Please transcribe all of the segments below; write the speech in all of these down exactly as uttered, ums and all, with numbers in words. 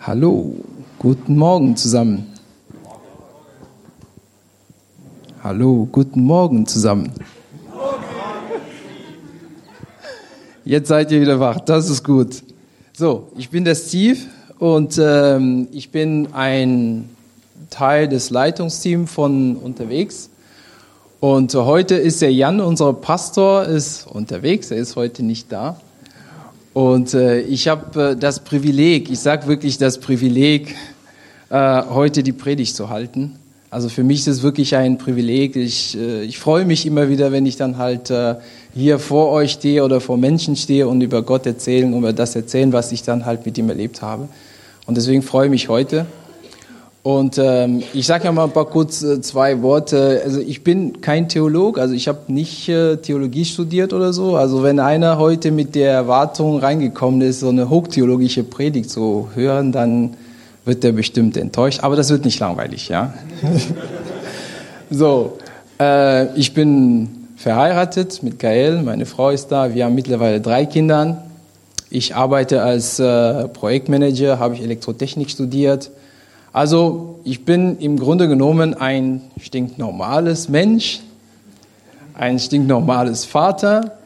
Hallo, guten Morgen zusammen. Hallo, guten Morgen zusammen. Jetzt seid ihr wieder wach, das ist gut. So, ich bin der Steve und ähm, ich bin ein Teil des Leitungsteams von unterwegs. Und heute ist der Jan, unser Pastor, ist unterwegs, er ist heute nicht da. Und äh, ich habe äh, das Privileg, ich sage wirklich das Privileg, äh, heute die Predigt zu halten. Also für mich ist es wirklich ein Privileg. Ich, äh, ich freue mich immer wieder, wenn ich dann halt äh, hier vor euch stehe oder vor Menschen stehe und über Gott erzählen, über das erzählen, was ich dann halt mit ihm erlebt habe. Und deswegen freue ich mich heute. Und ähm, ich sage ja mal ein paar kurz äh, zwei Worte. Also ich bin kein Theolog, also ich habe nicht äh, Theologie studiert oder so. Also wenn einer heute mit der Erwartung reingekommen ist, so eine hochtheologische Predigt zu hören, dann wird der bestimmt enttäuscht. Aber das wird nicht langweilig, ja. So, äh, ich bin verheiratet mit Kael, meine Frau ist da. Wir haben mittlerweile drei Kinder. Ich arbeite als äh, Projektmanager, habe ich Elektrotechnik studiert. Also ich bin im Grunde genommen ein stinknormales Mensch, ein stinknormales Vater.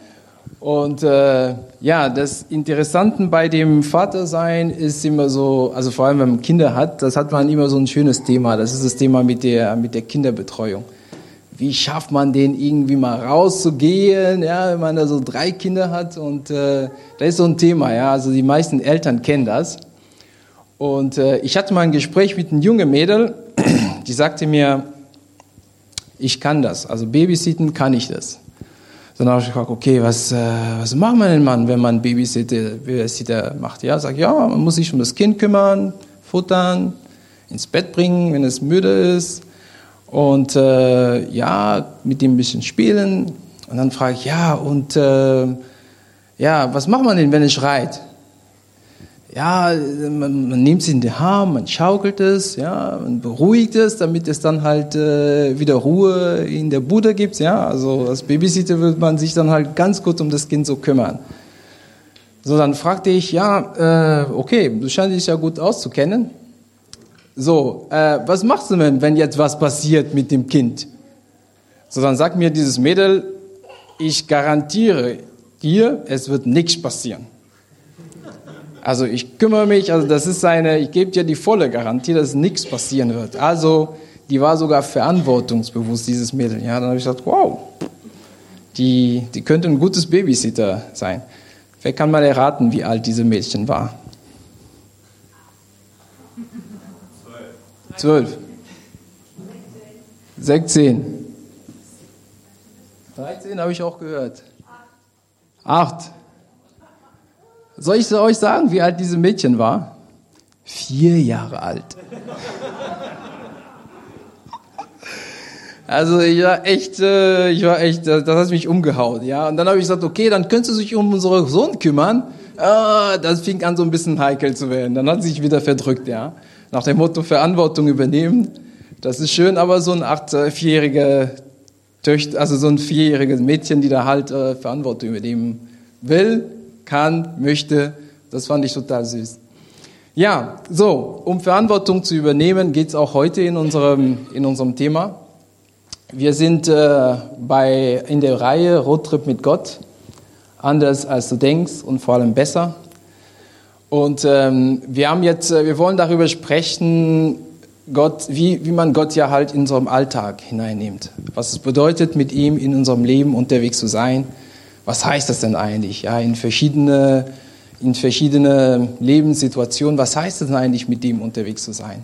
Und äh, ja, das Interessante bei dem Vatersein ist immer so, also vor allem wenn man Kinder hat, das hat man immer so ein schönes Thema. Das ist das Thema mit der, mit der Kinderbetreuung. Wie schafft man den irgendwie mal rauszugehen, ja, wenn man da so drei Kinder hat? Und äh, das ist so ein Thema, ja, also die meisten Eltern kennen das. Und äh, ich hatte mal ein Gespräch mit einem jungen Mädel, die sagte mir, ich kann das, also Babysitten kann ich das. Dann habe ich gefragt, okay, was, äh, was macht man denn, Mann, wenn man Babysitter, Babysitter macht? Ja, sag, ja, man muss sich um das Kind kümmern, futtern, ins Bett bringen, wenn es müde ist. Und äh, ja, mit dem ein bisschen spielen. Und dann frage ich, ja, und äh, ja, was macht man denn, wenn es schreit? Ja, man, man nimmt es in den Arm, man schaukelt es, ja, man beruhigt es, damit es dann halt äh, wieder Ruhe in der Bude gibt. Ja, also als Babysitter wird man sich dann halt ganz kurz um das Kind so kümmern. So, dann fragte ich, ja, äh, okay, du scheinst dich ja gut auszukennen. So, äh, was machst du denn, wenn jetzt was passiert mit dem Kind? So, dann sagt mir dieses Mädel, ich garantiere dir, es wird nichts passieren. Also ich kümmere mich, also das ist eine, ich gebe dir die volle Garantie, dass nichts passieren wird. Also die war sogar verantwortungsbewusst, dieses Mädel. Ja, dann habe ich gesagt, wow, die, die könnte ein gutes Babysitter sein. Wer kann mal erraten, wie alt diese Mädchen war? Zwölf. Sechzehn. Dreizehn habe ich auch gehört. Acht. Soll ich euch sagen, wie alt dieses Mädchen war? Vier Jahre alt. Also ich war echt, ich war echt, das hat mich umgehauen, ja. Und dann habe ich gesagt, okay, dann könntest du dich um unseren Sohn kümmern. Ah, das fing an, so ein bisschen heikel zu werden. Dann hat sie sich wieder verdrückt, ja. Nach dem Motto Verantwortung übernehmen. Das ist schön, aber so ein acht, vierjährige Töchter, also so ein vierjähriges Mädchen, die da halt äh, Verantwortung übernehmen will. Kann, möchte, das fand ich total süß. Ja, so, um Verantwortung zu übernehmen, geht es auch heute in unserem, in unserem Thema. Wir sind äh, bei, in der Reihe Roadtrip mit Gott, anders als du denkst und vor allem besser. Und ähm, wir haben jetzt, wir wollen darüber sprechen, Gott, wie, wie man Gott ja halt in unserem Alltag hineinnimmt. Was es bedeutet, mit ihm in unserem Leben unterwegs zu sein. Was heißt das denn eigentlich? Ja, in verschiedene, in verschiedene Lebenssituationen, was heißt das denn eigentlich, mit dem unterwegs zu sein?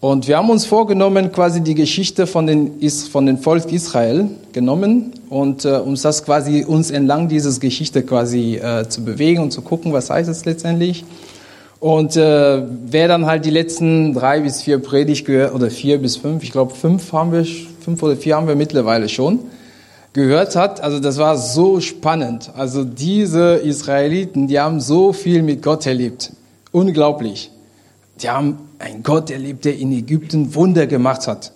Und wir haben uns vorgenommen, quasi die Geschichte von den, von den Volk Israel genommen und äh, uns das quasi, uns entlang dieses Geschichte quasi äh, zu bewegen und zu gucken, was heißt das letztendlich? Und äh, wer dann halt die letzten drei bis vier Predigt gehört, oder vier bis fünf, ich glaube fünf haben wir, fünf oder vier haben wir mittlerweile schon, gehört hat, also das war so spannend. Also diese Israeliten, die haben so viel mit Gott erlebt. Unglaublich. Die haben einen Gott erlebt, der in Ägypten Wunder gemacht hat.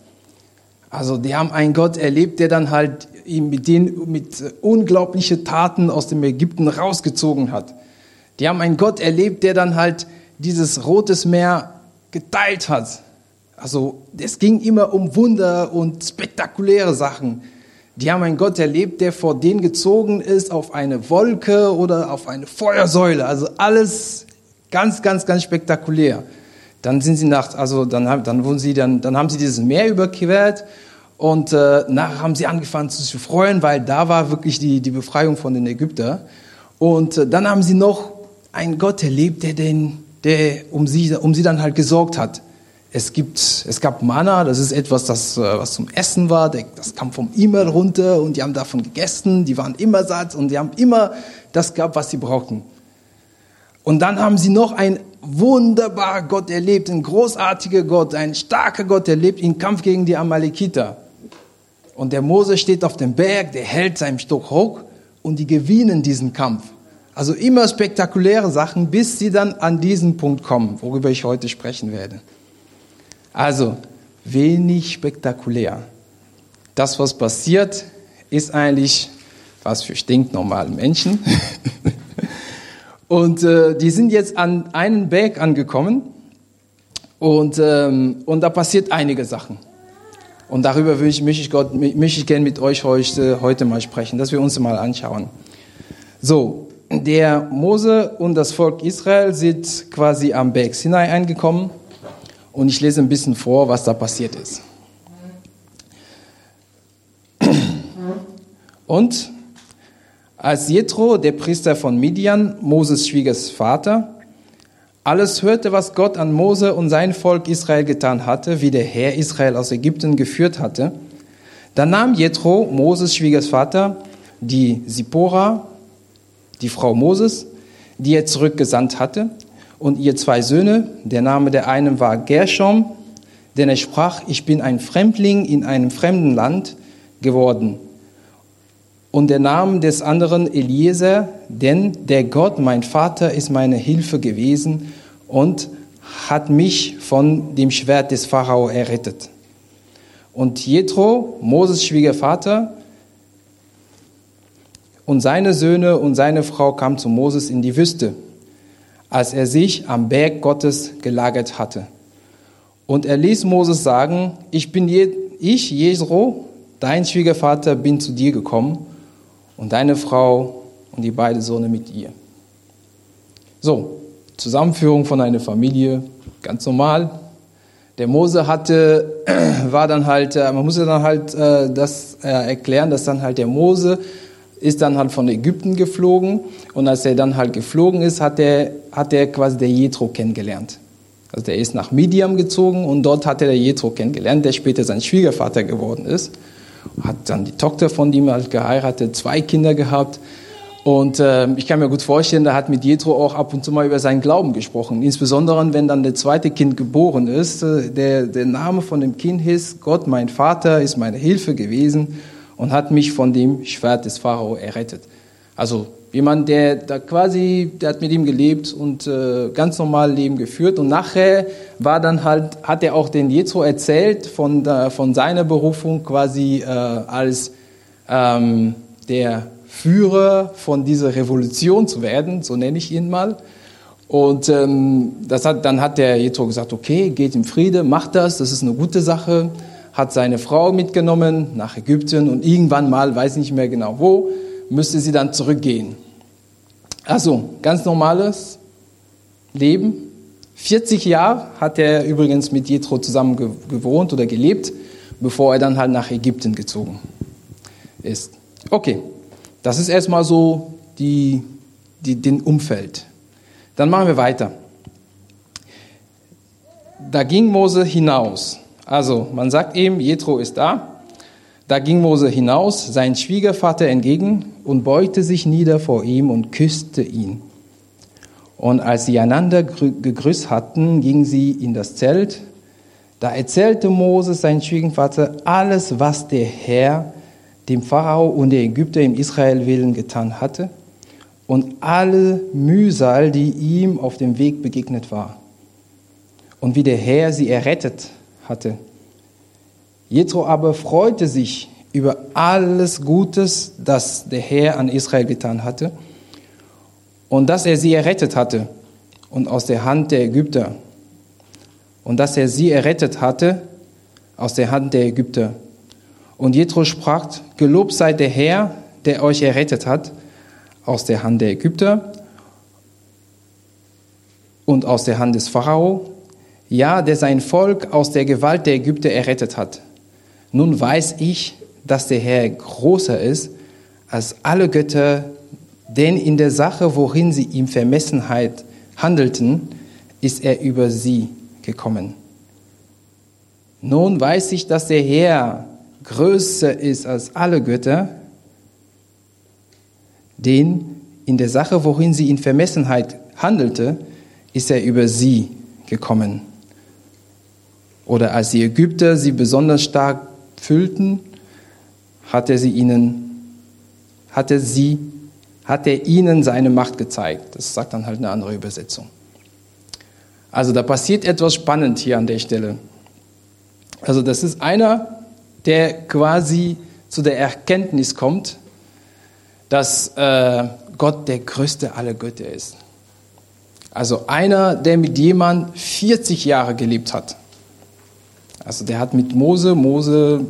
Also die haben einen Gott erlebt, der dann halt mit denen, mit unglaublichen Taten aus dem Ägypten rausgezogen hat. Die haben einen Gott erlebt, der dann halt dieses Rotes Meer geteilt hat. Also es ging immer um Wunder und spektakuläre Sachen. Die haben einen Gott erlebt, der vor denen gezogen ist auf eine Wolke oder auf eine Feuersäule. Also alles ganz, ganz, ganz spektakulär. Dann sind sie nach, also dann haben, dann wurden sie dann, dann haben sie dieses Meer überquert und äh, nachher haben sie angefangen zu freuen, weil da war wirklich die die Befreiung von den Ägyptern. Und äh, dann haben sie noch einen Gott erlebt, der den, der um sie, um sie dann halt gesorgt hat. Es gibt, es gab Manna, das ist etwas, das, was zum Essen war, das kam vom Himmel runter und die haben davon gegessen, die waren immer satt und die haben immer das gehabt, was sie brauchten. Und dann haben sie noch einen wunderbaren Gott erlebt, einen großartigen Gott, einen starken Gott erlebt im Kampf gegen die Amalekiter. Und der Mose steht auf dem Berg, der hält seinen Stock hoch und die gewinnen diesen Kampf. Also immer spektakuläre Sachen, bis sie dann an diesen Punkt kommen, worüber ich heute sprechen werde. Also, wenig spektakulär. Das, was passiert, ist eigentlich was für stinknormale Menschen. Und äh, die sind jetzt an einen Berg angekommen und, ähm, und da passiert einige Sachen. Und darüber will ich, möchte ich, Gott, möchte ich gerne mit euch heute, heute mal sprechen, dass wir uns mal anschauen. So, der Mose und das Volk Israel sind quasi am Berg Sinai angekommen. Und ich lese ein bisschen vor, was da passiert ist. Und als Jitro, der Priester von Midian, Moses Schwiegervater, alles hörte, was Gott an Mose und sein Volk Israel getan hatte, wie der Herr Israel aus Ägypten geführt hatte, dann nahm Jitro, Moses Schwiegervater, die Sippora, die Frau Moses, die er zurückgesandt hatte, und ihr zwei Söhne, der Name der einen war Gershom, denn er sprach, ich bin ein Fremdling in einem fremden Land geworden. Und der Name des anderen Eliezer, denn der Gott, mein Vater, ist meine Hilfe gewesen und hat mich von dem Schwert des Pharao errettet. Und Jethro, Moses Schwiegervater, und seine Söhne und seine Frau kamen zu Moses in die Wüste, als er sich am Berg Gottes gelagert hatte. Und er ließ Moses sagen, ich, bin Je- ich Jethro, dein Schwiegervater, bin zu dir gekommen und deine Frau und die beiden Söhne mit ihr. So, Zusammenführung von einer Familie, ganz normal. Der Mose hatte, war dann halt, man musste dann halt das erklären, dass dann halt der Mose ist dann halt von Ägypten geflogen und als er dann halt geflogen ist, hat er hat er quasi der Jethro kennengelernt. Also der ist nach Midian gezogen und dort hat er der Jethro kennengelernt, der später sein Schwiegervater geworden ist. Hat dann die Tochter von ihm halt geheiratet, zwei Kinder gehabt und äh, ich kann mir gut vorstellen, der hat mit Jethro auch ab und zu mal über seinen Glauben gesprochen. Insbesondere, wenn dann der zweite Kind geboren ist, der, der Name von dem Kind hieß, Gott, mein Vater, ist meine Hilfe gewesen und hat mich von dem Schwert des Pharao errettet. Also jemand, der da quasi, der hat mit ihm gelebt und äh, ganz normal Leben geführt. Und nachher war dann halt, hat er auch den Jethro erzählt von, äh, von seiner Berufung quasi äh, als ähm, der Führer von dieser Revolution zu werden, so nenne ich ihn mal. Und ähm, das hat, dann hat der Jethro gesagt, okay, geht in Friede, macht das, das ist eine gute Sache. Hat seine Frau mitgenommen nach Ägypten und irgendwann mal, weiß nicht mehr genau wo, müsste sie dann zurückgehen. Also, ganz normales Leben. vierzig Jahre hat er übrigens mit Jethro zusammen gewohnt oder gelebt, bevor er dann halt nach Ägypten gezogen ist. Okay, das ist erstmal so die, die, den Umfeld. Dann machen wir weiter. Da ging Mose hinaus. Also, man sagt ihm, Jethro ist da. Da ging Mose hinaus, seinen Schwiegervater entgegen und beugte sich nieder vor ihm und küsste ihn. Und als sie einander gegrüßt hatten, gingen sie in das Zelt. Da erzählte Mose seinen Schwiegervater alles, was der Herr dem Pharao und den Ägyptern im Israel willen getan hatte und alle Mühsal, die ihm auf dem Weg begegnet war und wie der Herr sie errettet hatte. Jethro aber freute sich über alles Gutes, das der Herr an Israel getan hatte und dass er sie errettet hatte. und aus der Hand der Ägypter, und dass er sie errettet hatte aus der Hand der Ägypter. Und Jitro sprach: Gelobt sei der Herr, der euch errettet hat aus der Hand der Ägypter und aus der Hand des Pharao, ja, der sein Volk aus der Gewalt der Ägypter errettet hat. Nun weiß ich, dass der Herr größer ist als alle Götter, denn in der Sache, worin sie in Vermessenheit handelten, ist er über sie gekommen. Nun weiß ich, dass der Herr größer ist als alle Götter, denn in der Sache, worin sie in Vermessenheit handelte, ist er über sie gekommen. Oder als die Ägypter sie besonders stark füllten, hat er sie ihnen, hat er sie, hat er ihnen seine Macht gezeigt. Das sagt dann halt eine andere Übersetzung. Also da passiert etwas spannend hier an der Stelle. Also das ist einer, der quasi zu der Erkenntnis kommt, dass äh, Gott der größte aller Götter ist. Also einer, der mit jemand vierzig Jahre gelebt hat. Also der hat mit Mose, Mose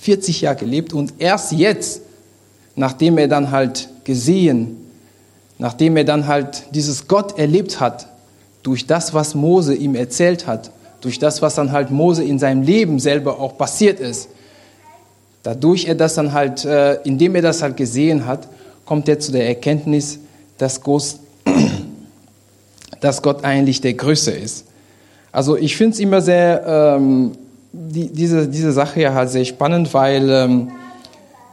vierzig Jahre gelebt, und erst jetzt, nachdem er dann halt gesehen, nachdem er dann halt dieses Gott erlebt hat, durch das, was Mose ihm erzählt hat, durch das, was dann halt Mose in seinem Leben selber auch passiert ist, dadurch er das dann halt, indem er das halt gesehen hat, kommt er zu der Erkenntnis, dass Gott dass Gott eigentlich der Größte ist. Also ich finde es immer sehr, ähm, die, diese, diese Sache ja halt sehr spannend, weil ähm,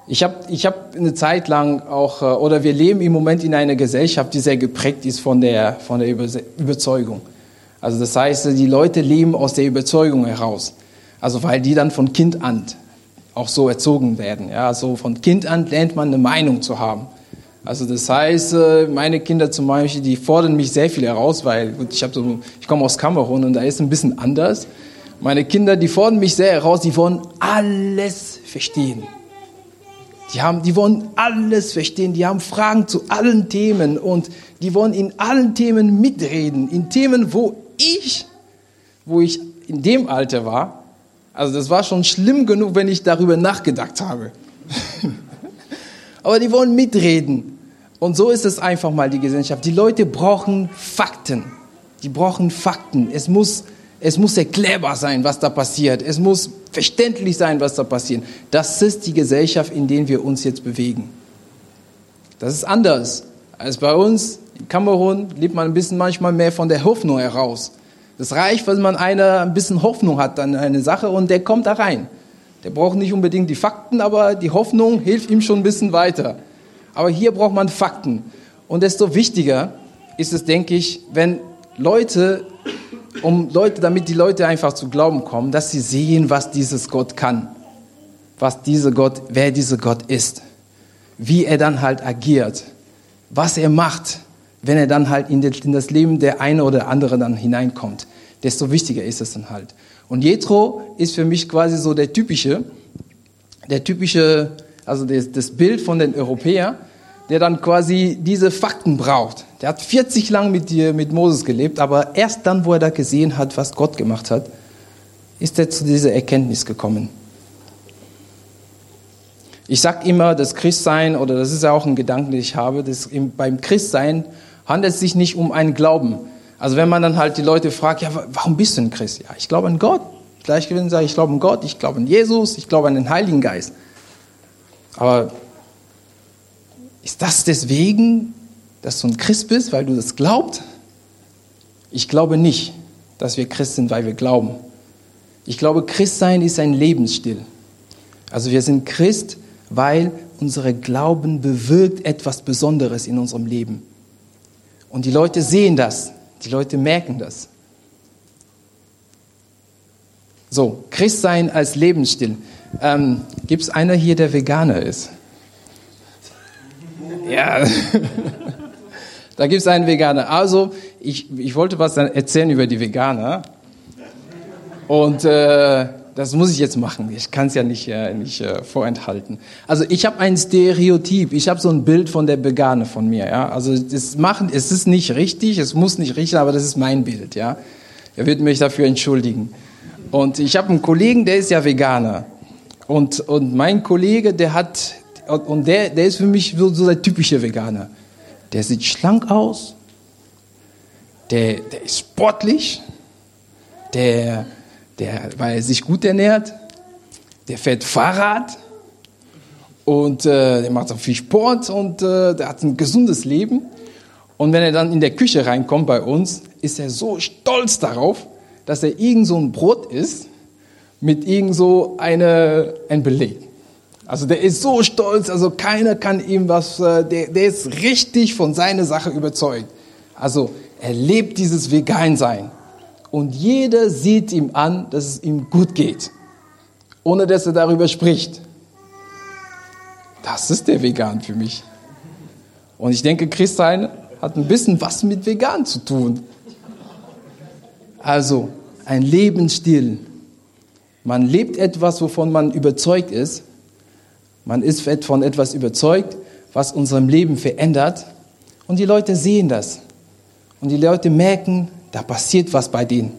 ich habe ich hab eine Zeit lang auch, äh, oder wir leben im Moment in einer Gesellschaft, die sehr geprägt ist von der, von der Überse- Überzeugung. Also das heißt, die Leute leben aus der Überzeugung heraus. Also weil die dann von Kind an auch so erzogen werden. Ja? Also von Kind an lernt man eine Meinung zu haben. Also das heißt, meine Kinder zum Beispiel, die fordern mich sehr viel heraus, weil gut, ich, so, ich komme aus Kamerun und da ist es ein bisschen anders. Meine Kinder, die fordern mich sehr heraus, die wollen alles verstehen. Die, haben, die wollen alles verstehen, die haben Fragen zu allen Themen und die wollen in allen Themen mitreden. In Themen, wo ich, wo ich in dem Alter war, also das war schon schlimm genug, wenn ich darüber nachgedacht habe. Aber die wollen mitreden. Und so ist es einfach mal die Gesellschaft. Die Leute brauchen Fakten. Die brauchen Fakten. Es muss, es muss erklärbar sein, was da passiert. Es muss verständlich sein, was da passiert. Das ist die Gesellschaft, in der wir uns jetzt bewegen. Das ist anders als bei uns. In Kamerun lebt man ein bisschen manchmal mehr von der Hoffnung heraus. Das reicht, wenn man eine, ein bisschen Hoffnung hat an eine Sache und der kommt da rein. Der braucht nicht unbedingt die Fakten, aber die Hoffnung hilft ihm schon ein bisschen weiter. Aber hier braucht man Fakten. Und desto wichtiger ist es, denke ich, wenn Leute, um Leute, damit die Leute einfach zu Glauben kommen, dass sie sehen, was dieses Gott kann, was dieser Gott, wer dieser Gott ist, wie er dann halt agiert, was er macht, wenn er dann halt in das Leben der eine oder andere dann hineinkommt. Desto wichtiger ist es dann halt. Und Jethro ist für mich quasi so der typische, der typische, also das, das Bild von den Europäern, der dann quasi diese Fakten braucht. Der hat vierzig Jahre lang mit, mit Moses gelebt, aber erst dann, wo er da gesehen hat, was Gott gemacht hat, ist er zu dieser Erkenntnis gekommen. Ich sage immer, das Christsein, oder das ist ja auch ein Gedanke, den ich habe, dass im, beim Christsein handelt es sich nicht um einen Glauben. Also wenn man dann halt die Leute fragt, ja, warum bist du ein Christ? Ja, ich glaube an Gott. Gleich werden sie sagen, ich glaube an Gott, ich glaube an Jesus, ich glaube an den Heiligen Geist. Aber ist das deswegen, dass du ein Christ bist, weil du das glaubst? Ich glaube nicht, dass wir Christ sind, weil wir glauben. Ich glaube, Christsein ist ein Lebensstil. Also wir sind Christ, weil unsere Glauben bewirkt etwas Besonderes in unserem Leben. Und die Leute sehen das. Die Leute merken das. So, Christsein als Lebensstil. Ähm, gibt es einer hier, der Veganer ist? Ja, da gibt es einen Veganer. Also, ich, ich wollte was erzählen über die Veganer. Und äh, das muss ich jetzt machen. Ich kann es ja nicht, äh, nicht äh, vorenthalten. Also ich habe ein Stereotyp. Ich habe so ein Bild von der Begane von mir. Ja? Also das machen, es ist nicht richtig, es muss nicht richtig, aber das ist mein Bild. Ja? Er wird mich dafür entschuldigen. Und ich habe einen Kollegen, der ist ja Veganer. Und, und mein Kollege, der hat, und der, der ist für mich so, so der typische Veganer. Der sieht schlank aus, der, der ist sportlich, der, der, weil er sich gut ernährt, der fährt Fahrrad und äh, der macht auch viel Sport und äh, der hat ein gesundes Leben. Und wenn er dann in der Küche reinkommt bei uns, ist er so stolz darauf, dass er irgend so ein Brot isst mit irgend so eine, ein Beleg. Also der ist so stolz, also keiner kann ihm was, der, der ist richtig von seiner Sache überzeugt. Also er lebt dieses Vegan-Sein. Und jeder sieht ihm an, dass es ihm gut geht, ohne dass er darüber spricht. Das ist der Vegan für mich. Und ich denke, Christsein hat ein bisschen was mit Vegan zu tun. Also ein Lebensstil. Man lebt etwas, wovon man überzeugt ist. Man ist von etwas überzeugt, was unserem Leben verändert. Und die Leute sehen das. Und die Leute merken, da passiert was bei denen.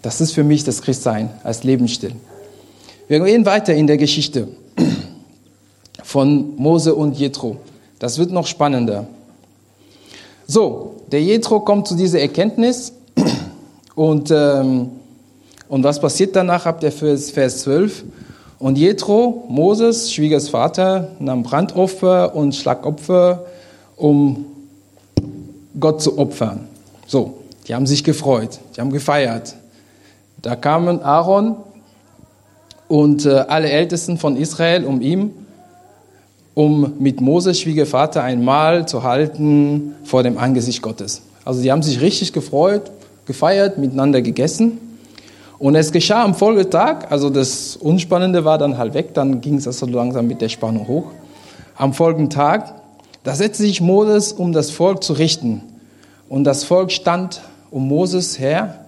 Das ist für mich das Christsein als Lebensstil. Wir gehen weiter in der Geschichte von Mose und Jitro. Das wird noch spannender. So, der Jitro kommt zu dieser Erkenntnis und... Ähm, Und was passiert danach? Habt ihr Vers zwölf. Und Jethro, Moses, Schwiegersvater, nahm Brandopfer und Schlagopfer, um Gott zu opfern. So, die haben sich gefreut, die haben gefeiert. Da kamen Aaron und alle Ältesten von Israel um ihn, um mit Moses, Schwiegervater, ein Mahl zu halten vor dem Angesicht Gottes. Also die haben sich richtig gefreut, gefeiert, miteinander gegessen. Und es geschah am Folgetag, also das Unspannende war dann halt weg, dann ging es also langsam mit der Spannung hoch. Am folgenden Tag, da setzte sich Moses, um das Volk zu richten. Und das Volk stand um Moses her,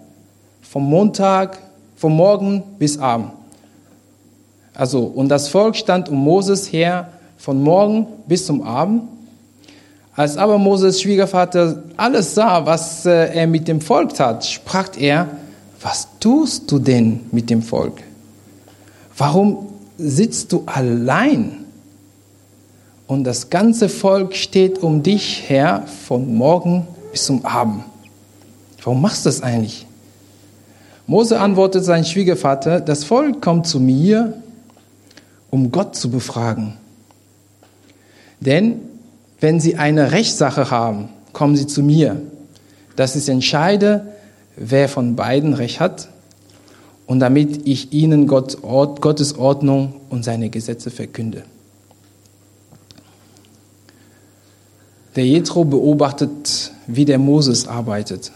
vom Montag, vom Morgen bis Abend. Also, und das Volk stand um Moses her, von Morgen bis zum Abend. Als aber Moses Schwiegervater alles sah, was er mit dem Volk tat, sprach er: Was tust du denn mit dem Volk? Warum sitzt du allein? Und das ganze Volk steht um dich her von morgen bis zum Abend. Warum machst du das eigentlich? Mose antwortet seinen Schwiegervater: Das Volk kommt zu mir, um Gott zu befragen. Denn wenn sie eine Rechtssache haben, kommen sie zu mir, dass ich entscheide, wer von beiden Recht hat, und damit ich ihnen Gott, Ort, Gottes Ordnung und seine Gesetze verkünde. Der Jethro beobachtet, wie der Moses arbeitet,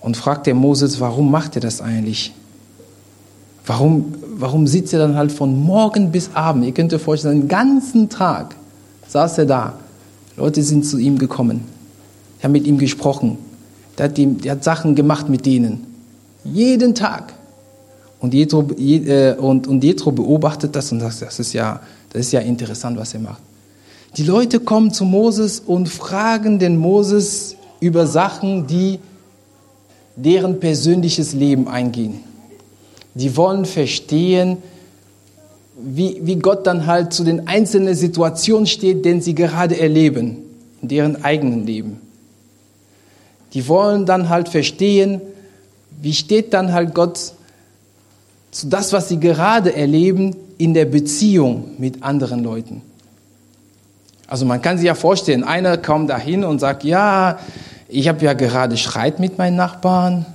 und fragt der Moses: Warum macht er das eigentlich? Warum, warum sitzt er dann halt von morgen bis Abend? Ihr könnt euch vorstellen, den ganzen Tag saß er da. Leute sind zu ihm gekommen, haben mit ihm gesprochen. Der hat, die, der hat Sachen gemacht mit denen. Jeden Tag. Und Jethro, äh, und, und Jethro beobachtet das und sagt: das ist, ja, das ist ja interessant, was er macht. Die Leute kommen zu Moses und fragen den Moses über Sachen, die deren persönliches Leben eingehen. Die wollen verstehen, wie, wie Gott dann halt zu den einzelnen Situationen steht, die sie gerade erleben, in deren eigenen Leben. Die wollen dann halt verstehen, wie steht dann halt Gott zu das, was sie gerade erleben, in der Beziehung mit anderen Leuten. Also man kann sich ja vorstellen, einer kommt dahin und sagt: Ja, ich habe ja gerade Streit mit meinen Nachbarn.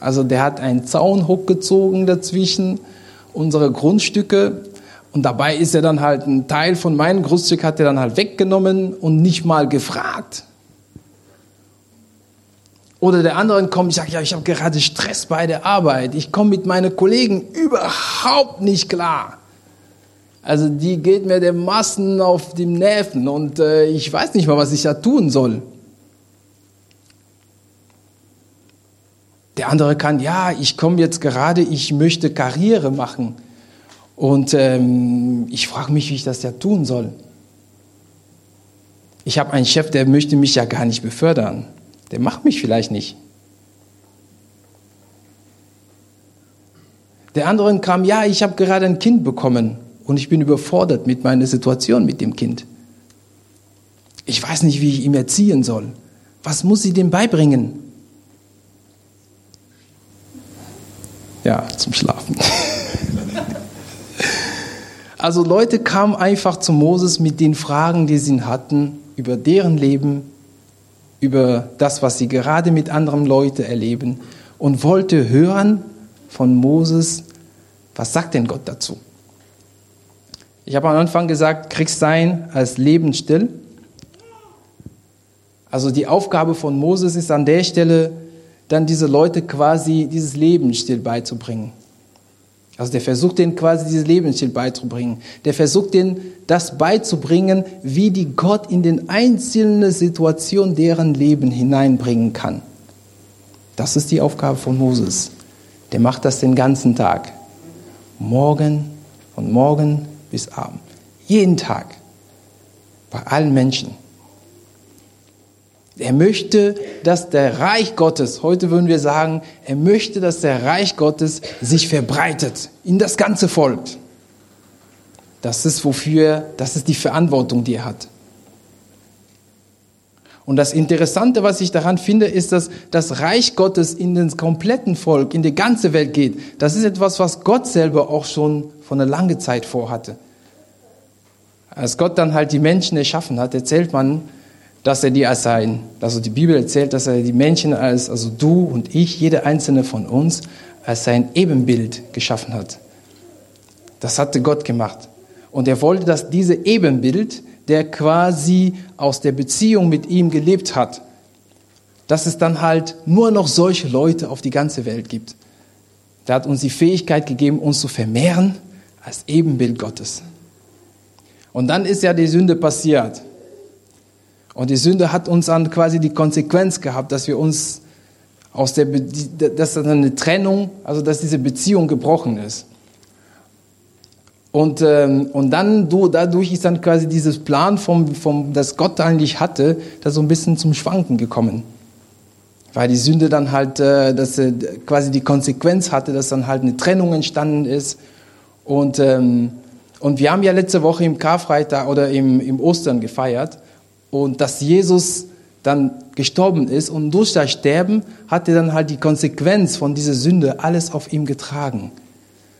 Also der hat einen Zaun hochgezogen dazwischen unsere Grundstücke. Und dabei ist er dann halt, ein Teil von meinem Grundstück hat er dann halt weggenommen und nicht mal gefragt. Oder der andere kommt und sagt: Ja, ich habe gerade Stress bei der Arbeit. Ich komme mit meinen Kollegen überhaupt nicht klar. Also die geht mir der Massen auf die Nerven und äh, ich weiß nicht mal, was ich da tun soll. Der andere kann, ja, ich komme jetzt gerade, ich möchte Karriere machen. Und ähm, ich frage mich, wie ich das ja tun soll. Ich habe einen Chef, der möchte mich ja gar nicht befördern. Der macht mich vielleicht nicht. Der andere kam, ja, ich habe gerade ein Kind bekommen und ich bin überfordert mit meiner Situation mit dem Kind. Ich weiß nicht, wie ich ihm erziehen soll. Was muss ich dem beibringen? Ja, zum Schlafen. Also Leute kamen einfach zu Moses mit den Fragen, die sie hatten, über deren Leben, über das, was sie gerade mit anderen Leuten erleben, und wollte hören von Moses, was sagt denn Gott dazu? Ich habe am Anfang gesagt, Christsein als Leben still. Also die Aufgabe von Moses ist an der Stelle, dann diese Leute quasi dieses Leben still beizubringen. Also der versucht denen quasi dieses Lebensstil beizubringen. Der versucht denen das beizubringen, wie die Gott in den einzelnen Situationen deren Leben hineinbringen kann. Das ist die Aufgabe von Moses. Der macht das den ganzen Tag. Morgen, von morgen bis abend. Jeden Tag. Bei allen Menschen. Er möchte, dass der Reich Gottes, heute würden wir sagen, er möchte, dass der Reich Gottes sich verbreitet in das ganze Volk. Das ist wofür, das ist die Verantwortung, die er hat. Und das Interessante, was ich daran finde, ist, dass das Reich Gottes in den kompletten Volk, in die ganze Welt geht. Das ist etwas, was Gott selber auch schon von einer langen Zeit vorhatte. Als Gott dann halt die Menschen erschaffen hat, erzählt man, dass er die als sein, also die Bibel erzählt, dass er die Menschen als, also du und ich, jeder einzelne von uns, als sein Ebenbild geschaffen hat. Das hatte Gott gemacht. Und er wollte, dass dieses Ebenbild, der quasi aus der Beziehung mit ihm gelebt hat, dass es dann halt nur noch solche Leute auf die ganze Welt gibt. Der hat uns die Fähigkeit gegeben, uns zu vermehren als Ebenbild Gottes. Und dann ist ja die Sünde passiert. Und die Sünde hat uns dann quasi die Konsequenz gehabt, dass wir uns aus der, Be- dass eine Trennung, also dass diese Beziehung gebrochen ist. Und, ähm, und dann dadurch ist dann quasi dieses Plan, vom, vom, das Gott eigentlich hatte, da so ein bisschen zum Schwanken gekommen. Weil die Sünde dann halt äh, dass, äh, quasi die Konsequenz hatte, dass dann halt eine Trennung entstanden ist. Und, ähm, und wir haben ja letzte Woche im Karfreitag oder im, im Ostern gefeiert. Und dass Jesus dann gestorben ist und durch das Sterben hat er dann halt die Konsequenz von dieser Sünde alles auf ihm getragen,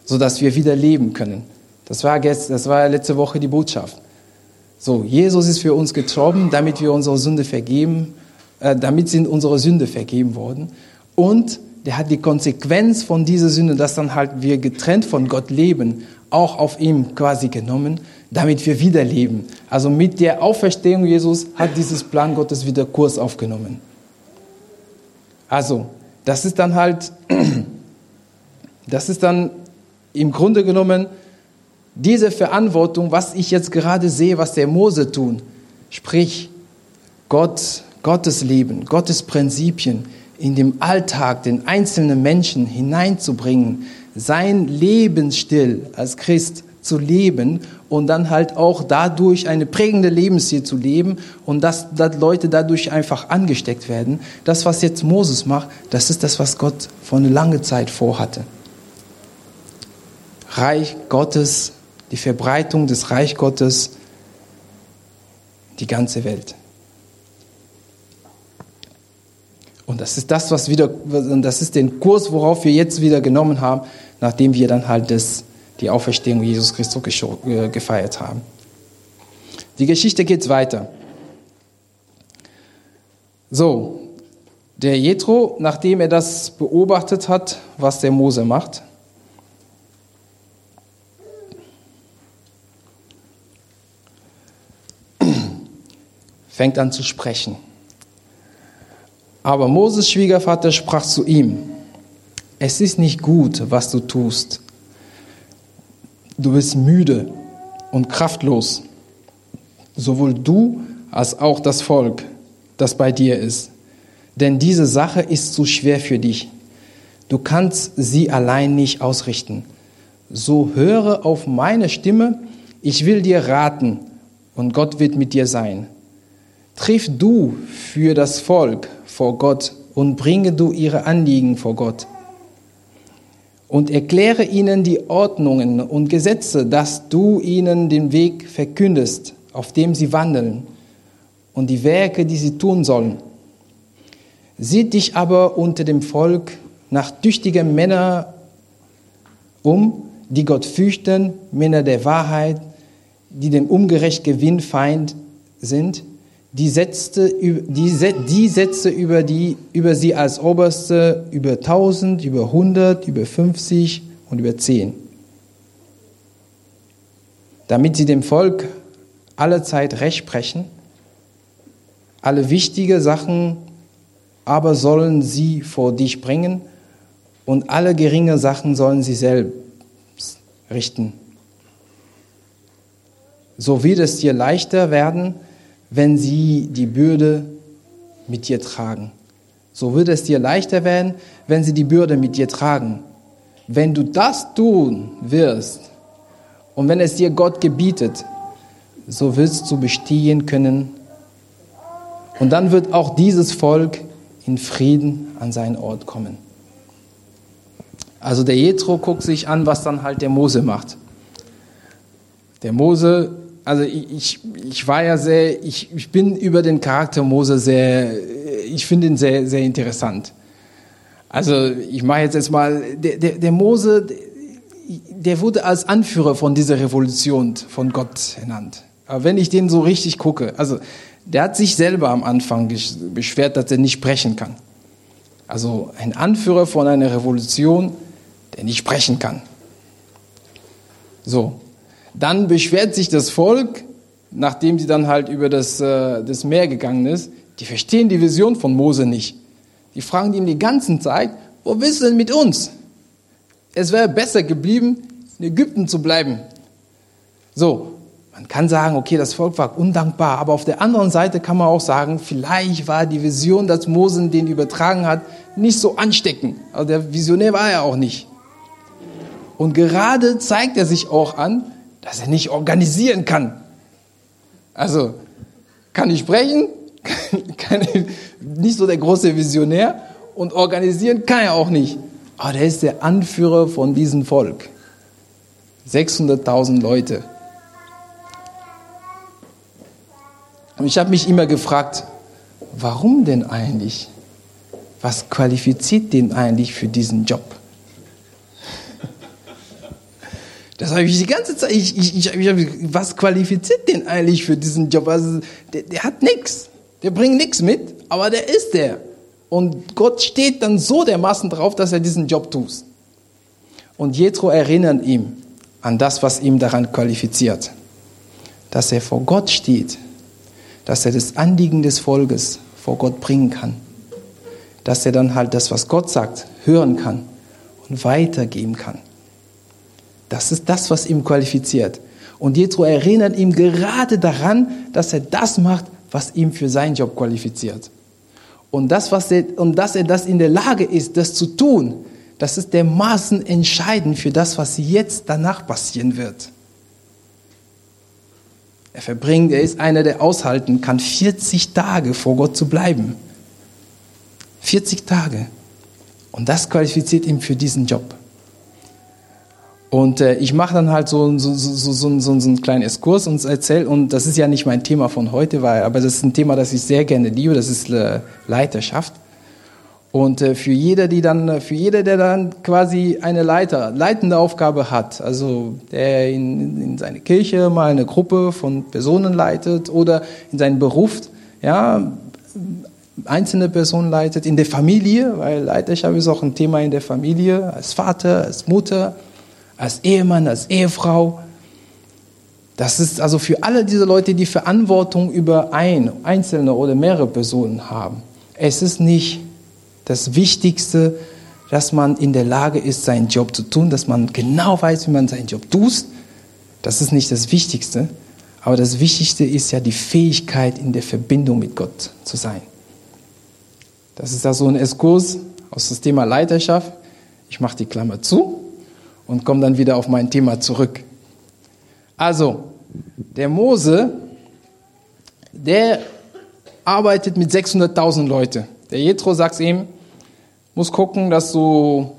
sodass wir wieder leben können. Das war, gest- das war letzte Woche die Botschaft. So, Jesus ist für uns gestorben, damit wir unsere Sünde vergeben, äh, damit sind unsere Sünde vergeben worden. Und der hat die Konsequenz von dieser Sünde, dass dann halt wir getrennt von Gott leben, auch auf ihm quasi genommen, damit wir wieder leben. Also mit der Auferstehung Jesus hat dieses Plan Gottes wieder Kurs aufgenommen. Also, das ist dann halt, das ist dann im Grunde genommen diese Verantwortung, was ich jetzt gerade sehe, was der Mose tun. Sprich, Gott, Gottes Leben, Gottes Prinzipien in dem Alltag, den einzelnen Menschen hineinzubringen, sein Lebensstil als Christ zu leben und dann halt auch dadurch eine prägende Lebensziel zu leben und dass, dass Leute dadurch einfach angesteckt werden. Das, was jetzt Moses macht, das ist das, was Gott vor einer langen Zeit vorhatte. Reich Gottes, die Verbreitung des Reich Gottes, die ganze Welt. Und das ist das, was wieder, das ist den Kurs, worauf wir jetzt wieder genommen haben, nachdem wir dann halt das die Auferstehung Jesus Christus gefeiert haben. Die Geschichte geht weiter. So, der Jethro, nachdem er das beobachtet hat, was der Mose macht, fängt an zu sprechen. Aber Moses' Schwiegervater sprach zu ihm: Es ist nicht gut, was du tust. Du bist müde und kraftlos, sowohl du als auch das Volk, das bei dir ist. Denn diese Sache ist zu schwer für dich. Du kannst sie allein nicht ausrichten. So höre auf meine Stimme, ich will dir raten und Gott wird mit dir sein. Triff du für das Volk vor Gott und bringe du ihre Anliegen vor Gott. Und erkläre ihnen die Ordnungen und Gesetze, dass du ihnen den Weg verkündest, auf dem sie wandeln und die Werke, die sie tun sollen. Sieh dich aber unter dem Volk nach tüchtigen Männern um, die Gott fürchten, Männer der Wahrheit, die dem ungerechten Gewinn feind sind, die Sätze, die Sätze über, die, über sie als Oberste über tausend, über hundert, über fünfzig und über zehn. Damit sie dem Volk alle Zeit recht sprechen, alle wichtige Sachen aber sollen sie vor dich bringen und alle geringe Sachen sollen sie selbst richten. So wird es dir leichter werden, wenn sie die Bürde mit dir tragen. So wird es dir leichter werden, wenn sie die Bürde mit dir tragen. Wenn du das tun wirst und wenn es dir Gott gebietet, so wirst du bestehen können. Und dann wird auch dieses Volk in Frieden an seinen Ort kommen. Also der Jethro guckt sich an, was dann halt der Mose macht. Der Mose Also ich, ich war ja sehr, ich, ich bin über den Charakter Mose sehr, ich finde ihn sehr, sehr interessant. Also ich mache jetzt erstmal, der, der, der Mose, der wurde als Anführer von dieser Revolution von Gott ernannt. Aber wenn ich den so richtig gucke, also der hat sich selber am Anfang beschwert, dass er nicht sprechen kann. Also ein Anführer von einer Revolution, der nicht sprechen kann. So. Dann beschwert sich das Volk, nachdem sie dann halt über das, äh, das Meer gegangen ist. Die verstehen die Vision von Mose nicht. Die fragen ihn die ganze Zeit, wo bist du denn mit uns? Es wäre besser geblieben, in Ägypten zu bleiben. So, man kann sagen, okay, das Volk war undankbar. Aber auf der anderen Seite kann man auch sagen, vielleicht war die Vision, dass Mose den übertragen hat, nicht so ansteckend. Also der Visionär war er auch nicht. Und gerade zeigt er sich auch an, dass er nicht organisieren kann. Also, kann ich sprechen, kann, kann nicht so der große Visionär und organisieren kann er auch nicht. Aber der ist der Anführer von diesem Volk. sechshunderttausend Leute. Und ich habe mich immer gefragt, warum denn eigentlich? Was qualifiziert den eigentlich für diesen Job? Das habe ich die ganze Zeit, ich, ich, ich, ich, was qualifiziert den eigentlich für diesen Job? Also, der, der hat nichts, der bringt nichts mit, aber der ist der. Und Gott steht dann so dermaßen drauf, dass er diesen Job tut. Und Jethro erinnert ihm an das, was ihm daran qualifiziert. Dass er vor Gott steht, dass er das Anliegen des Volkes vor Gott bringen kann. Dass er dann halt das, was Gott sagt, hören kann und weitergeben kann. Das ist das, was ihm qualifiziert. Und Jethro erinnert ihm gerade daran, dass er das macht, was ihm für seinen Job qualifiziert. Und, das, was er, und dass er das in der Lage ist, das zu tun, das ist dermaßen entscheidend für das, was jetzt danach passieren wird. Er verbringt, er ist einer, der aushalten kann, vierzig Tage vor Gott zu bleiben. vierzig Tage. Und das qualifiziert ihn für diesen Job. Und äh, ich mache dann halt so, so, so, so, so, so einen kleinen Exkurs und erzähle, und das ist ja nicht mein Thema von heute, weil, aber das ist ein Thema, das ich sehr gerne liebe, das ist äh, Leiterschaft. Und äh, für jeder, die dann, für jeder, der dann quasi eine Leiter, leitende Aufgabe hat, also der in, in seine Kirche mal eine Gruppe von Personen leitet oder in seinen Beruf, ja, einzelne Personen leitet, in der Familie, weil Leiterschaft ist auch ein Thema in der Familie, als Vater, als Mutter, als Ehemann, als Ehefrau. Das ist also für alle diese Leute, die Verantwortung über ein, einzelne oder mehrere Personen haben. Es ist nicht das Wichtigste, dass man in der Lage ist, seinen Job zu tun, dass man genau weiß, wie man seinen Job tut. Das ist nicht das Wichtigste. Aber das Wichtigste ist ja die Fähigkeit, in der Verbindung mit Gott zu sein. Das ist also ein Exkurs aus dem Thema Leiterschaft. Ich mache die Klammer zu und komme dann wieder auf mein Thema zurück. Also, der Mose, der arbeitet mit sechshunderttausend Leute. Der Jethro sagt ihm, muss gucken, dass so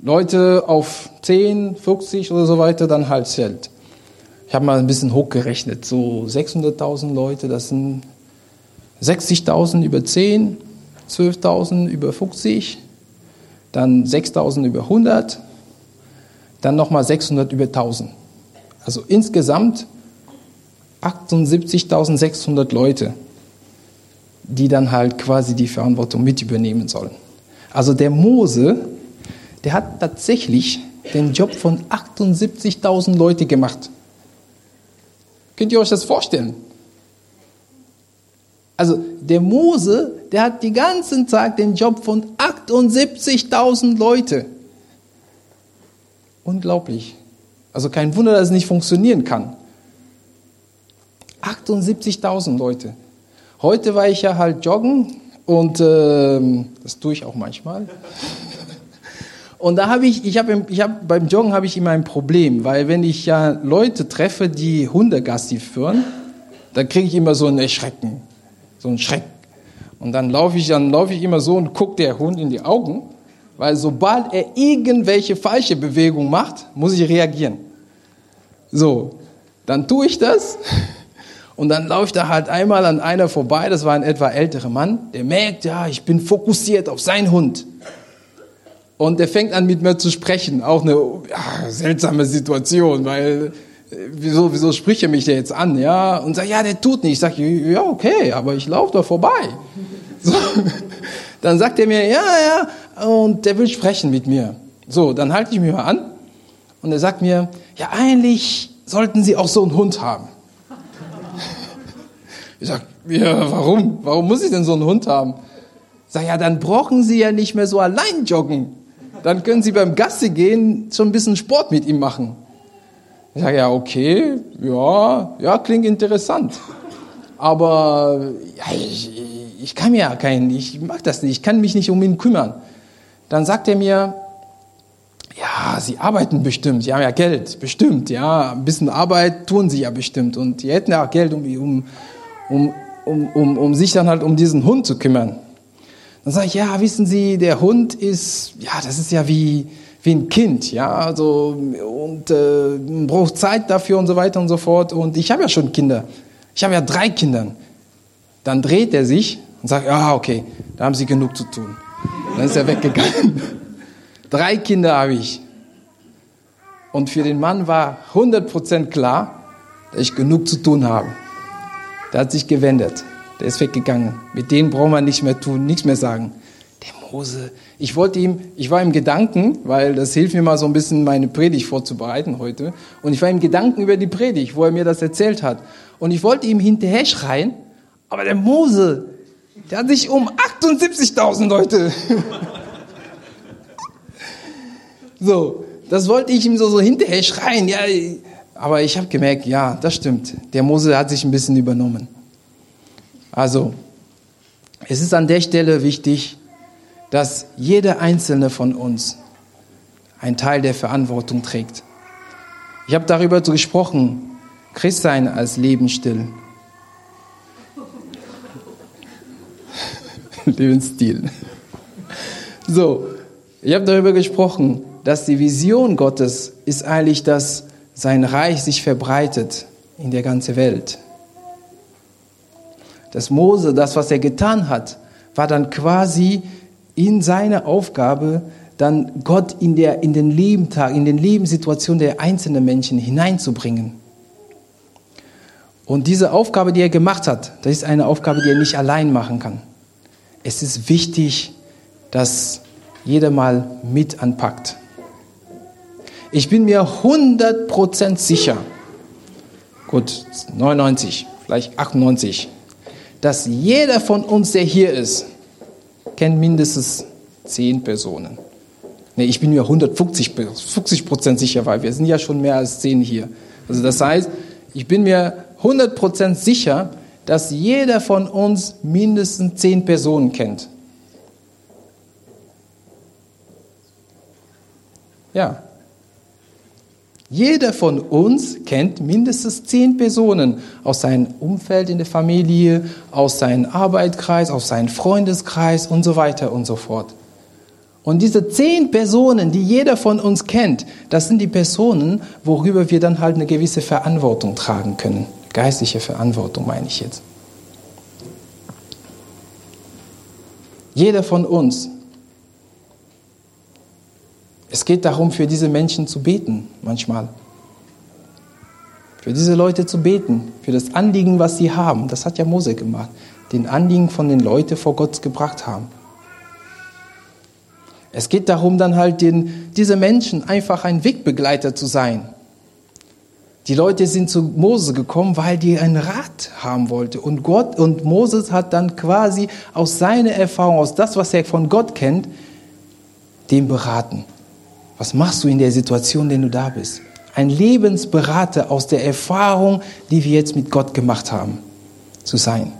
Leute auf zehn, fünfzig oder so weiter dann halt zählt. Ich habe mal ein bisschen hochgerechnet, so sechshunderttausend Leute, das sind sechzigtausend über zehn, zwölftausend über fünfzig, dann sechstausend über hundert, dann nochmal sechshundert über tausend. Also insgesamt achtundsiebzigtausendsechshundert Leute, die dann halt quasi die Verantwortung mit übernehmen sollen. Also der Mose, der hat tatsächlich den Job von achtundsiebzigtausend Leute gemacht. Könnt ihr euch das vorstellen? Also der Mose, der hat den ganzen Tag den Job von achtundsiebzigtausend Leute. Unglaublich. Also kein Wunder, dass es nicht funktionieren kann. achtundsiebzigtausend Leute. Heute war ich ja halt joggen und äh, das tue ich auch manchmal. Und da habe ich, ich habe, ich habe, beim Joggen habe ich immer ein Problem, weil wenn ich ja Leute treffe, die Hundegassi führen, dann kriege ich immer so einen Schrecken, so einen Schreck. Und dann laufe ich, dann laufe ich immer so und gucke der Hund in die Augen, weil sobald er irgendwelche falsche Bewegung macht, muss ich reagieren. So, dann tue ich das. Und dann läuft da halt einmal an einer vorbei, das war ein etwa älterer Mann, der merkt, ja, ich bin fokussiert auf seinen Hund. Und der fängt an, mit mir zu sprechen. Auch eine ja, seltsame Situation, weil, wieso, wieso spricht er mich da jetzt an? Ja? Und sagt, ja, der tut nicht. Ich sage, ja, okay, aber ich laufe da vorbei. So. Dann sagt er mir, ja, ja, und der will sprechen mit mir. So, dann halte ich mich mal an und er sagt mir, ja, eigentlich sollten Sie auch so einen Hund haben. Ich sage, ja, warum? Warum muss ich denn so einen Hund haben? Ich sage, ja, dann brauchen Sie ja nicht mehr so allein joggen. Dann können Sie beim Gassi gehen schon ein bisschen Sport mit ihm machen. Ich sage, ja, okay, ja, ja, klingt interessant. Aber ja, ich, ich kann ja keinen, ich mag das nicht, ich kann mich nicht um ihn kümmern. Dann sagt er mir, ja, Sie arbeiten bestimmt, Sie haben ja Geld, bestimmt, ja, ein bisschen Arbeit tun Sie ja bestimmt. Und Sie hätten ja auch Geld, um... um Um, um, um, um sich dann halt um diesen Hund zu kümmern. Dann sage ich, ja, wissen Sie, der Hund ist, ja, das ist ja wie, wie ein Kind, ja, also, und äh, braucht Zeit dafür und so weiter und so fort. Und ich habe ja schon Kinder. Ich habe ja drei Kinder. Dann dreht er sich und sagt, ja, okay, da haben Sie genug zu tun. Dann ist er weggegangen. Drei Kinder habe ich. Und für den Mann war hundert Prozent klar, dass ich genug zu tun habe. Der hat sich gewendet. Der ist weggegangen. Mit denen braucht man nichts mehr tun, nichts mehr sagen. Der Mose. Ich wollte ihm, ich war im Gedanken, weil das hilft mir mal so ein bisschen, meine Predigt vorzubereiten heute. Und ich war im Gedanken über die Predigt, wo er mir das erzählt hat. Und ich wollte ihm hinterher schreien, aber der Mose, der hat sich um achtundsiebzigtausend Leute. So, das wollte ich ihm so, so hinterher schreien. Ja, aber ich habe gemerkt, ja, das stimmt. Der Mose hat sich ein bisschen übernommen. Also, es ist an der Stelle wichtig, dass jeder Einzelne von uns einen Teil der Verantwortung trägt. Ich habe darüber gesprochen, Christsein als Lebensstil. Lebensstil. So, ich habe darüber gesprochen, dass die Vision Gottes ist eigentlich das, sein Reich sich verbreitet in der ganzen Welt. Das Mose, das, was er getan hat, war dann quasi in seiner Aufgabe, dann Gott in, der, in den Lebentag, in den Lebenssituationen der einzelnen Menschen hineinzubringen. Und diese Aufgabe, die er gemacht hat, das ist eine Aufgabe, die er nicht allein machen kann. Es ist wichtig, dass jeder mal mit anpackt. Ich bin mir hundert Prozent sicher, gut, neunundneunzig, vielleicht achtundneunzig, dass jeder von uns, der hier ist, kennt mindestens zehn Personen. Nee, ich bin mir hundertfünfzig Prozent sicher, weil wir sind ja schon mehr als zehn hier. Also das heißt, ich bin mir hundert Prozent sicher, dass jeder von uns mindestens zehn Personen kennt. Ja. Jeder von uns kennt mindestens zehn Personen aus seinem Umfeld in der Familie, aus seinem Arbeitskreis, aus seinem Freundeskreis und so weiter und so fort. Und diese zehn Personen, die jeder von uns kennt, das sind die Personen, worüber wir dann halt eine gewisse Verantwortung tragen können. Geistliche Verantwortung meine ich jetzt. Jeder von uns. Es geht darum, für diese Menschen zu beten, manchmal. Für diese Leute zu beten, für das Anliegen, was sie haben. Das hat ja Mose gemacht. Den Anliegen von den Leuten vor Gott gebracht haben. Es geht darum, dann halt den, diese Menschen einfach ein Wegbegleiter zu sein. Die Leute sind zu Mose gekommen, weil die einen Rat haben wollten. Und Gott und Moses hat dann quasi aus seiner Erfahrung, aus das, was er von Gott kennt, dem beraten. Was machst du in der Situation, in der du da bist? Ein Lebensberater aus der Erfahrung, die wir jetzt mit Gott gemacht haben, zu sein.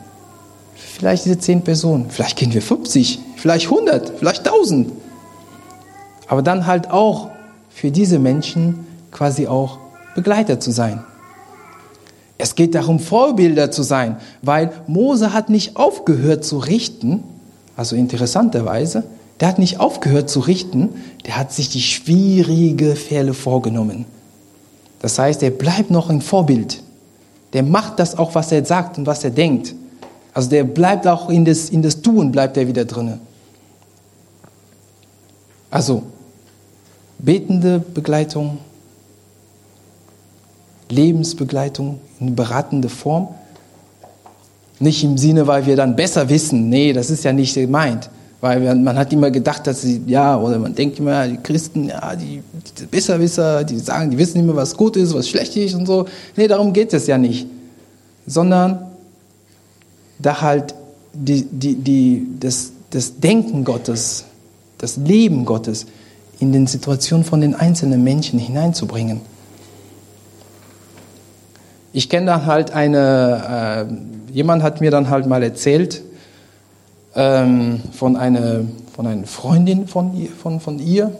Vielleicht diese zehn Personen, vielleicht gehen wir fünfzig, vielleicht hundert, vielleicht tausend. Aber dann halt auch für diese Menschen quasi auch Begleiter zu sein. Es geht darum, Vorbilder zu sein, weil Mose hat nicht aufgehört zu richten, also interessanterweise, der hat nicht aufgehört zu richten, der hat sich die schwierigen Fälle vorgenommen. Das heißt, er bleibt noch ein Vorbild. Der macht das auch, was er sagt und was er denkt. Also der bleibt auch in das, in das Tun, bleibt er wieder drin. Also, betende Begleitung, Lebensbegleitung in beratender Form. Nicht im Sinne, weil wir dann besser wissen. Nee, das ist ja nicht gemeint. Weil man hat immer gedacht, dass sie, ja, oder man denkt immer, die Christen, ja, die, die Besserwisser, die sagen, die wissen immer, was gut ist, was schlecht ist und so. Nee, darum geht es ja nicht. Sondern da halt die, die, die, das, das Denken Gottes, das Leben Gottes in den Situationen von den einzelnen Menschen hineinzubringen. Ich kenne dann halt eine, äh, jemand hat mir dann halt mal erzählt, Ähm, von, eine, von einer Freundin von ihr, von, von ihr,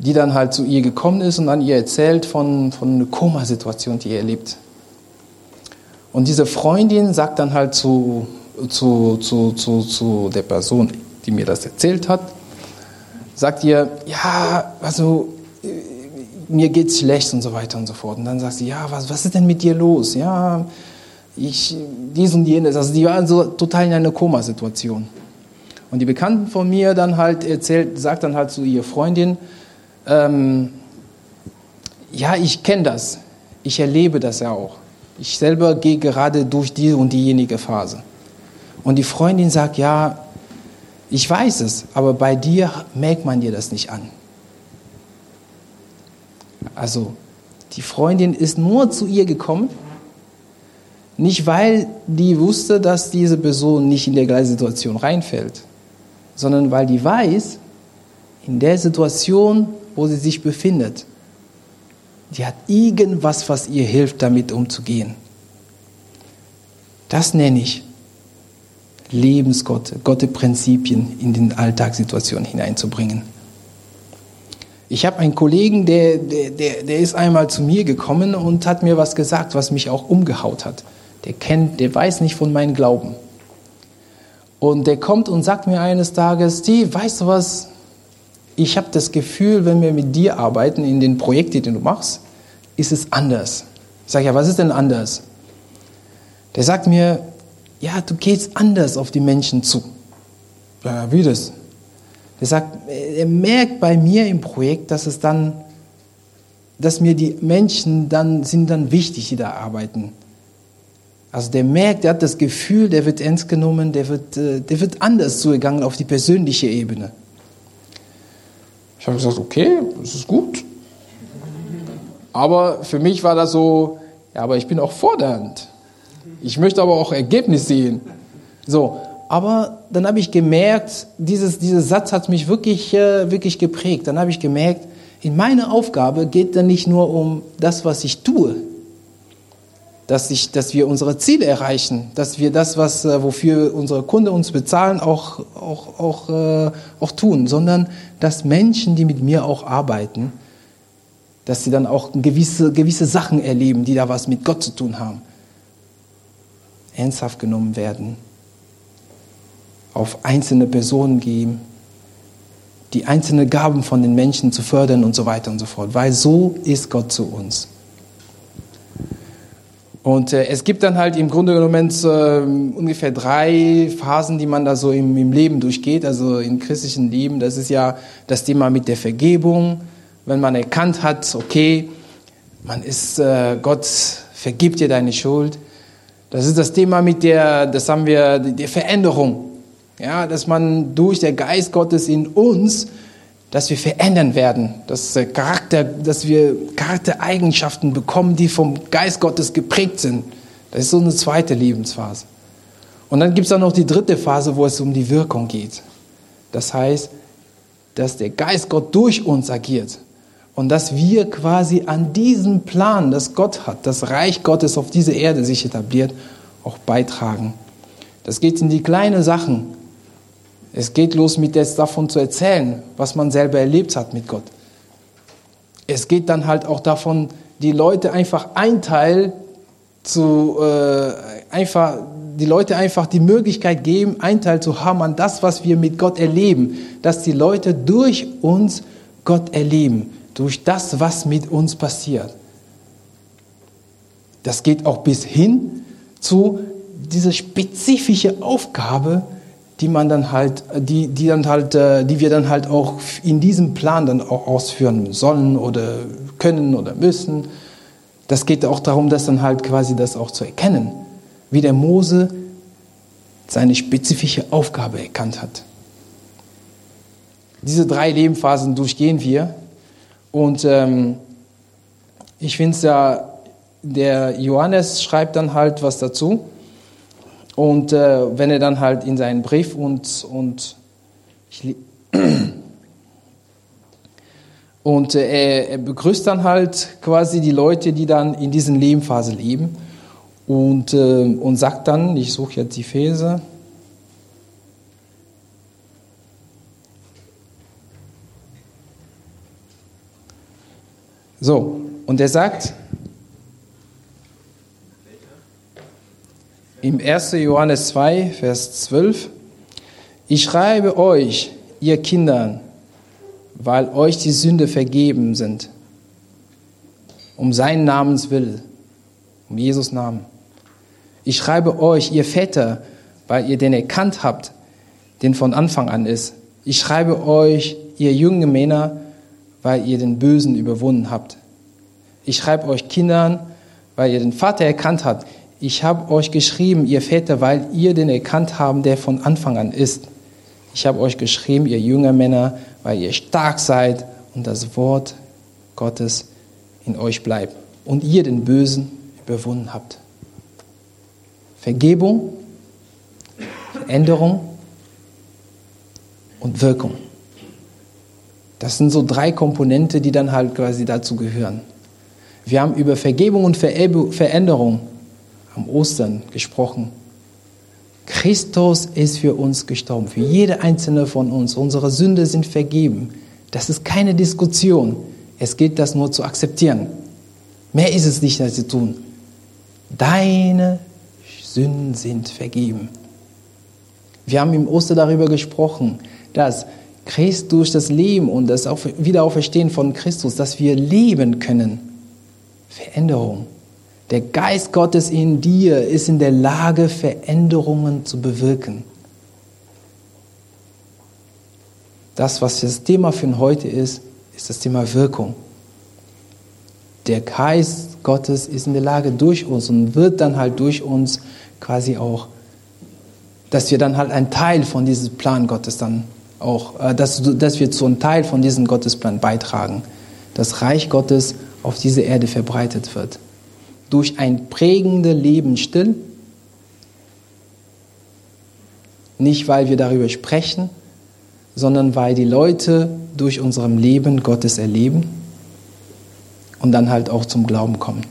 die dann halt zu ihr gekommen ist und dann ihr erzählt von, von einer Komasituation, die ihr erlebt. Und diese Freundin sagt dann halt zu, zu, zu, zu, zu der Person, die mir das erzählt hat, sagt ihr, ja, also mir geht's schlecht und so weiter und so fort. Und dann sagt sie, ja, was, was ist denn mit dir los? Ja, ich, dies und jenes, also die waren so total in einer Komasituation. Und die Bekannten von mir dann halt erzählt, sagt dann halt zu ihrer Freundin, ähm, ja, ich kenne das, ich erlebe das ja auch. Ich selber gehe gerade durch die und diejenige Phase. Und die Freundin sagt, ja, ich weiß es, aber bei dir merkt man dir das nicht an. Also, die Freundin ist nur zu ihr gekommen, nicht, weil die wusste, dass diese Person nicht in der gleichen Situation reinfällt, sondern weil die weiß, in der Situation, wo sie sich befindet, die hat irgendwas, was ihr hilft, damit umzugehen. Das nenne ich Lebensgott, Gottesprinzipien in den Alltagssituationen hineinzubringen. Ich habe einen Kollegen, der, der, der, der ist einmal zu mir gekommen und hat mir was gesagt, was mich auch umgehaut hat. Der kennt, der weiß nicht von meinem Glauben. Und der kommt und sagt mir eines Tages, Steve, weißt du was? Ich habe das Gefühl, wenn wir mit dir arbeiten in den Projekten, die du machst, ist es anders. Ich sage, ja, was ist denn anders? Der sagt mir, ja, du gehst anders auf die Menschen zu. Ja, wie das? Der sagt, er merkt bei mir im Projekt, dass es dann, dass mir die Menschen dann, sind dann wichtig, die da arbeiten. Also der merkt, der hat das Gefühl, der wird ernst genommen, der wird, der wird anders zugegangen auf die persönliche Ebene. Ich habe gesagt, okay, das ist gut. Aber für mich war das so, ja, aber ich bin auch fordernd. Ich möchte aber auch Ergebnis sehen. So, aber dann habe ich gemerkt, dieses, dieser Satz hat mich wirklich, wirklich geprägt. Dann habe ich gemerkt, in meiner Aufgabe geht es nicht nur um das, was ich tue, dass, ich, dass wir unsere Ziele erreichen, dass wir das, was, wofür unsere Kunden uns bezahlen, auch, auch, auch, äh, auch tun, sondern dass Menschen, die mit mir auch arbeiten, dass sie dann auch gewisse, gewisse Sachen erleben, die da was mit Gott zu tun haben, ernsthaft genommen werden, auf einzelne Personen gehen, die einzelne Gaben von den Menschen zu fördern und so weiter und so fort, weil so ist Gott zu uns. Und äh, es gibt dann halt im Grunde genommen äh, ungefähr drei Phasen, die man da so im, im Leben durchgeht, also im christlichen Leben. Das ist ja das Thema mit der Vergebung, wenn man erkannt hat, okay, man ist äh, Gott vergibt dir deine Schuld. Das ist das Thema mit der, das haben wir, der Veränderung. Ja, dass man durch den Geist Gottes in uns, dass wir verändern werden, dass, Charakter, dass wir Charaktereigenschaften bekommen, die vom Geist Gottes geprägt sind. Das ist so eine zweite Lebensphase. Und dann gibt es auch noch die dritte Phase, wo es um die Wirkung geht. Das heißt, dass der Geist Gott durch uns agiert und dass wir quasi an diesem Plan, das Gott hat, das Reich Gottes auf dieser Erde sich etabliert, auch beitragen. Das geht in die kleinen Sachen. Es geht los mit jetzt davon zu erzählen, was man selber erlebt hat mit Gott. Es geht dann halt auch davon, die Leute einfach ein Teil zu, äh, einfach, die Leute einfach die Möglichkeit geben, einen Teil zu haben an das, was wir mit Gott erleben. Dass die Leute durch uns Gott erleben. Durch das, was mit uns passiert. Das geht auch bis hin zu diese spezifische Aufgabe, die man dann halt, die, die dann halt, die wir dann halt auch in diesem Plan dann auch ausführen sollen oder können oder müssen. Das geht auch darum, das dann halt quasi das auch zu erkennen, wie der Mose seine spezifische Aufgabe erkannt hat. Diese drei Lebensphasen durchgehen wir und ähm, ich finde es ja, der Johannes schreibt dann halt was dazu. Und äh, wenn er dann halt in seinen Brief und, und, ich, und äh, er begrüßt dann halt quasi die Leute, die dann in diesen Lebensphase leben und, äh, und sagt dann, ich suche jetzt die Verse, so, und er sagt, im ersten Johannes zwei, Vers zwölf, ich schreibe euch, ihr Kindern, weil euch die Sünde vergeben sind, um seinen Namens willen, um Jesus' Namen. Ich schreibe euch, ihr Väter, weil ihr den erkannt habt, den von Anfang an ist. Ich schreibe euch, ihr jungen Männer, weil ihr den Bösen überwunden habt. Ich schreibe euch Kindern, weil ihr den Vater erkannt habt. Ich habe euch geschrieben, ihr Väter, weil ihr den erkannt habt, der von Anfang an ist. Ich habe euch geschrieben, ihr jünger Männer, weil ihr stark seid und das Wort Gottes in euch bleibt und ihr den Bösen überwunden habt. Vergebung, Veränderung und Wirkung. Das sind so drei Komponenten, die dann halt quasi dazu gehören. Wir haben über Vergebung und Veränderung am Ostern gesprochen. Christus ist für uns gestorben, für jede einzelne von uns. Unsere Sünden sind vergeben. Das ist keine Diskussion. Es gilt, das nur zu akzeptieren. Mehr ist es nicht, als zu tun. Deine Sünden sind vergeben. Wir haben im Ostern darüber gesprochen, dass Christus durch das Leben und das Wiederauferstehen von Christus, dass wir leben können. Veränderung. Der Geist Gottes in dir ist in der Lage, Veränderungen zu bewirken. Das, was das Thema für heute ist, ist das Thema Wirkung. Der Geist Gottes ist in der Lage durch uns und wird dann halt durch uns quasi auch, dass wir dann halt ein Teil von diesem Plan Gottes dann auch, dass, dass wir zu einem Teil von diesem Gottesplan beitragen, das Reich Gottes auf diese Erde verbreitet wird. Durch ein prägendes Lebensstil, nicht weil wir darüber sprechen, sondern weil die Leute durch unserem Leben Gottes erleben und dann halt auch zum Glauben kommen.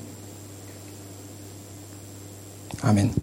Amen.